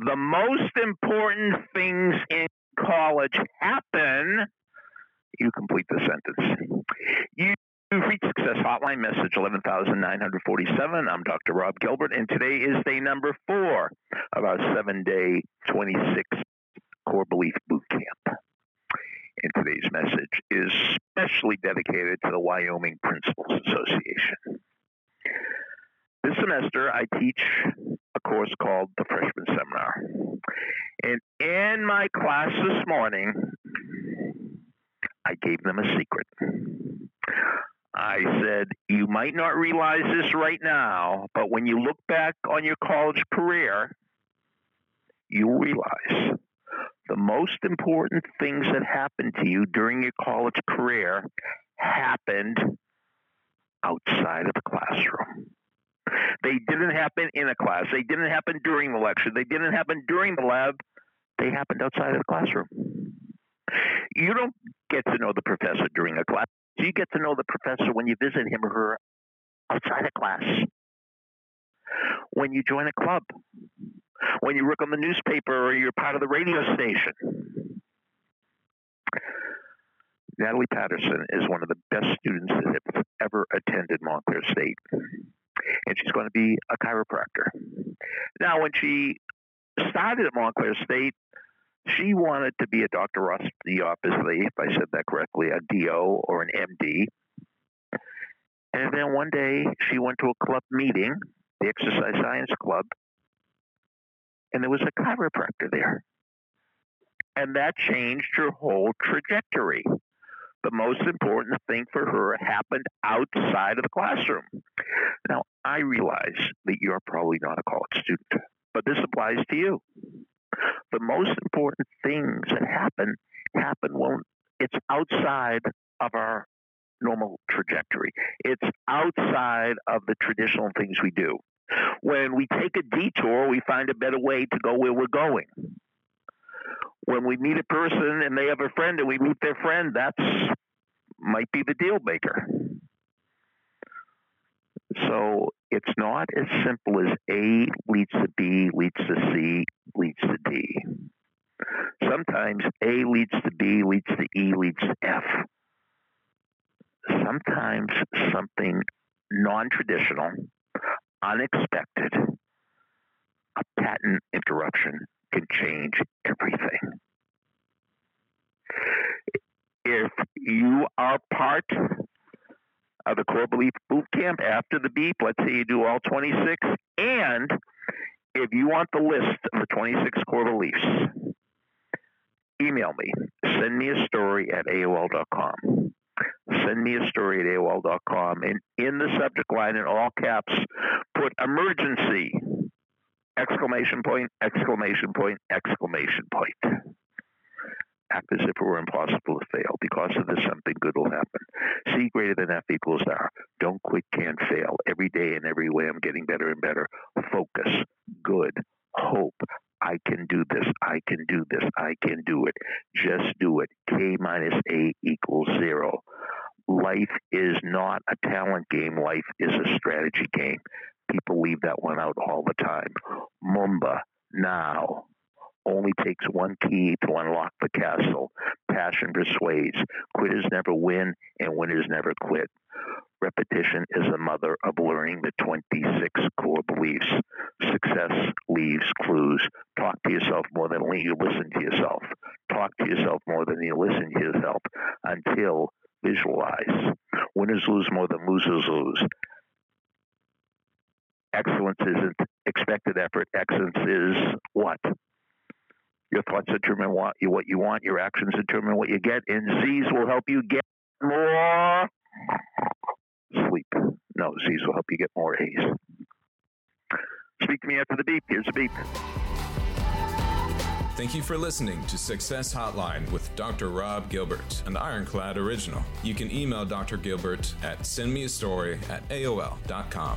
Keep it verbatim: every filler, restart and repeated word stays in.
the most important things in college happen, you complete the sentence. You You've reached Success Hotline, message eleven thousand nine hundred forty-seven. I'm Doctor Rob Gilbert, and today is day number four of our seven-day, twenty-six Core Belief Bootcamp. And today's message is specially dedicated to the Wyoming Principals Association. This semester, I teach a course called the Freshman Seminar. And in my class this morning, I gave them a secret. I said, you might not realize this right now, but when you look back on your college career, you'll realize the most important things that happened to you during your college career happened outside of the classroom. They didn't happen in a class. They didn't happen during the lecture. They didn't happen during the lab. They happened outside of the classroom. You don't get to know the professor during a class. You get to know the professor when you visit him or her outside of class, when you join a club, when you work on the newspaper or you're part of the radio station. Natalie Patterson is one of the best students that have ever attended Montclair State, and she's going to be a chiropractor. Now, when she started at Montclair State, she wanted to be a doctor of osteopathy, if I said that correctly, a D O or an M D. And then one day she went to a club meeting, the Exercise Science Club, and there was a chiropractor there. And that changed her whole trajectory. The most important thing for her happened outside of the classroom. Now, I realize that you're probably not a college student, but this applies to you. The most important things that happen, happen when it's outside of our normal trajectory. It's outside of the traditional things we do. When we take a detour, we find a better way to go where we're going. When we meet a person and they have a friend and we meet their friend, that might be the deal maker. So it's not as simple as A leads to B, leads to C, leads to D. Sometimes A leads to B, leads to E, leads to F. Sometimes something non-traditional, unexpected, a patent interruption can change everything. If you are part of the Core Belief Bootcamp, after the beep, let's say you do all twenty-six, and if you want the list of the twenty-six core beliefs, email me. Send me a story at A O L dot com. Send me a story at A O L dot com, and in the subject line, in all caps, put emergency, exclamation point, exclamation point, exclamation point. Act as if it were impossible to fail. Because of this, something good will happen. C greater than F equals R. Don't quit, can't fail. Every day and every way, I'm getting better and better. Focus, good, hope. I can do this, I can do this, I can do it. Just do it. K minus A equals zero. Life is not a talent game. Life is a strategy game. People leave that one out all the time. Mumba, now. Only takes one key to unlock the castle. Passion persuades. Quitters never win, and winners never quit. Repetition is the mother of learning the twenty-six core beliefs. Success leaves clues. Talk to yourself more than you listen to yourself. Talk to yourself more than you listen to yourself until visualize. Winners lose more than losers lose. Excellence isn't expected effort. Excellence is what? Your thoughts determine what you want. Your actions determine what you get. And Z's will help you get more sleep. No, Z's will help you get more A's. Speak to me after the beep. Here's the beep. Thank you for listening to Success Hotline with Doctor Rob Gilbert, an Ironclad original. You can email Doctor Gilbert at sendmeastory at A O L dot com.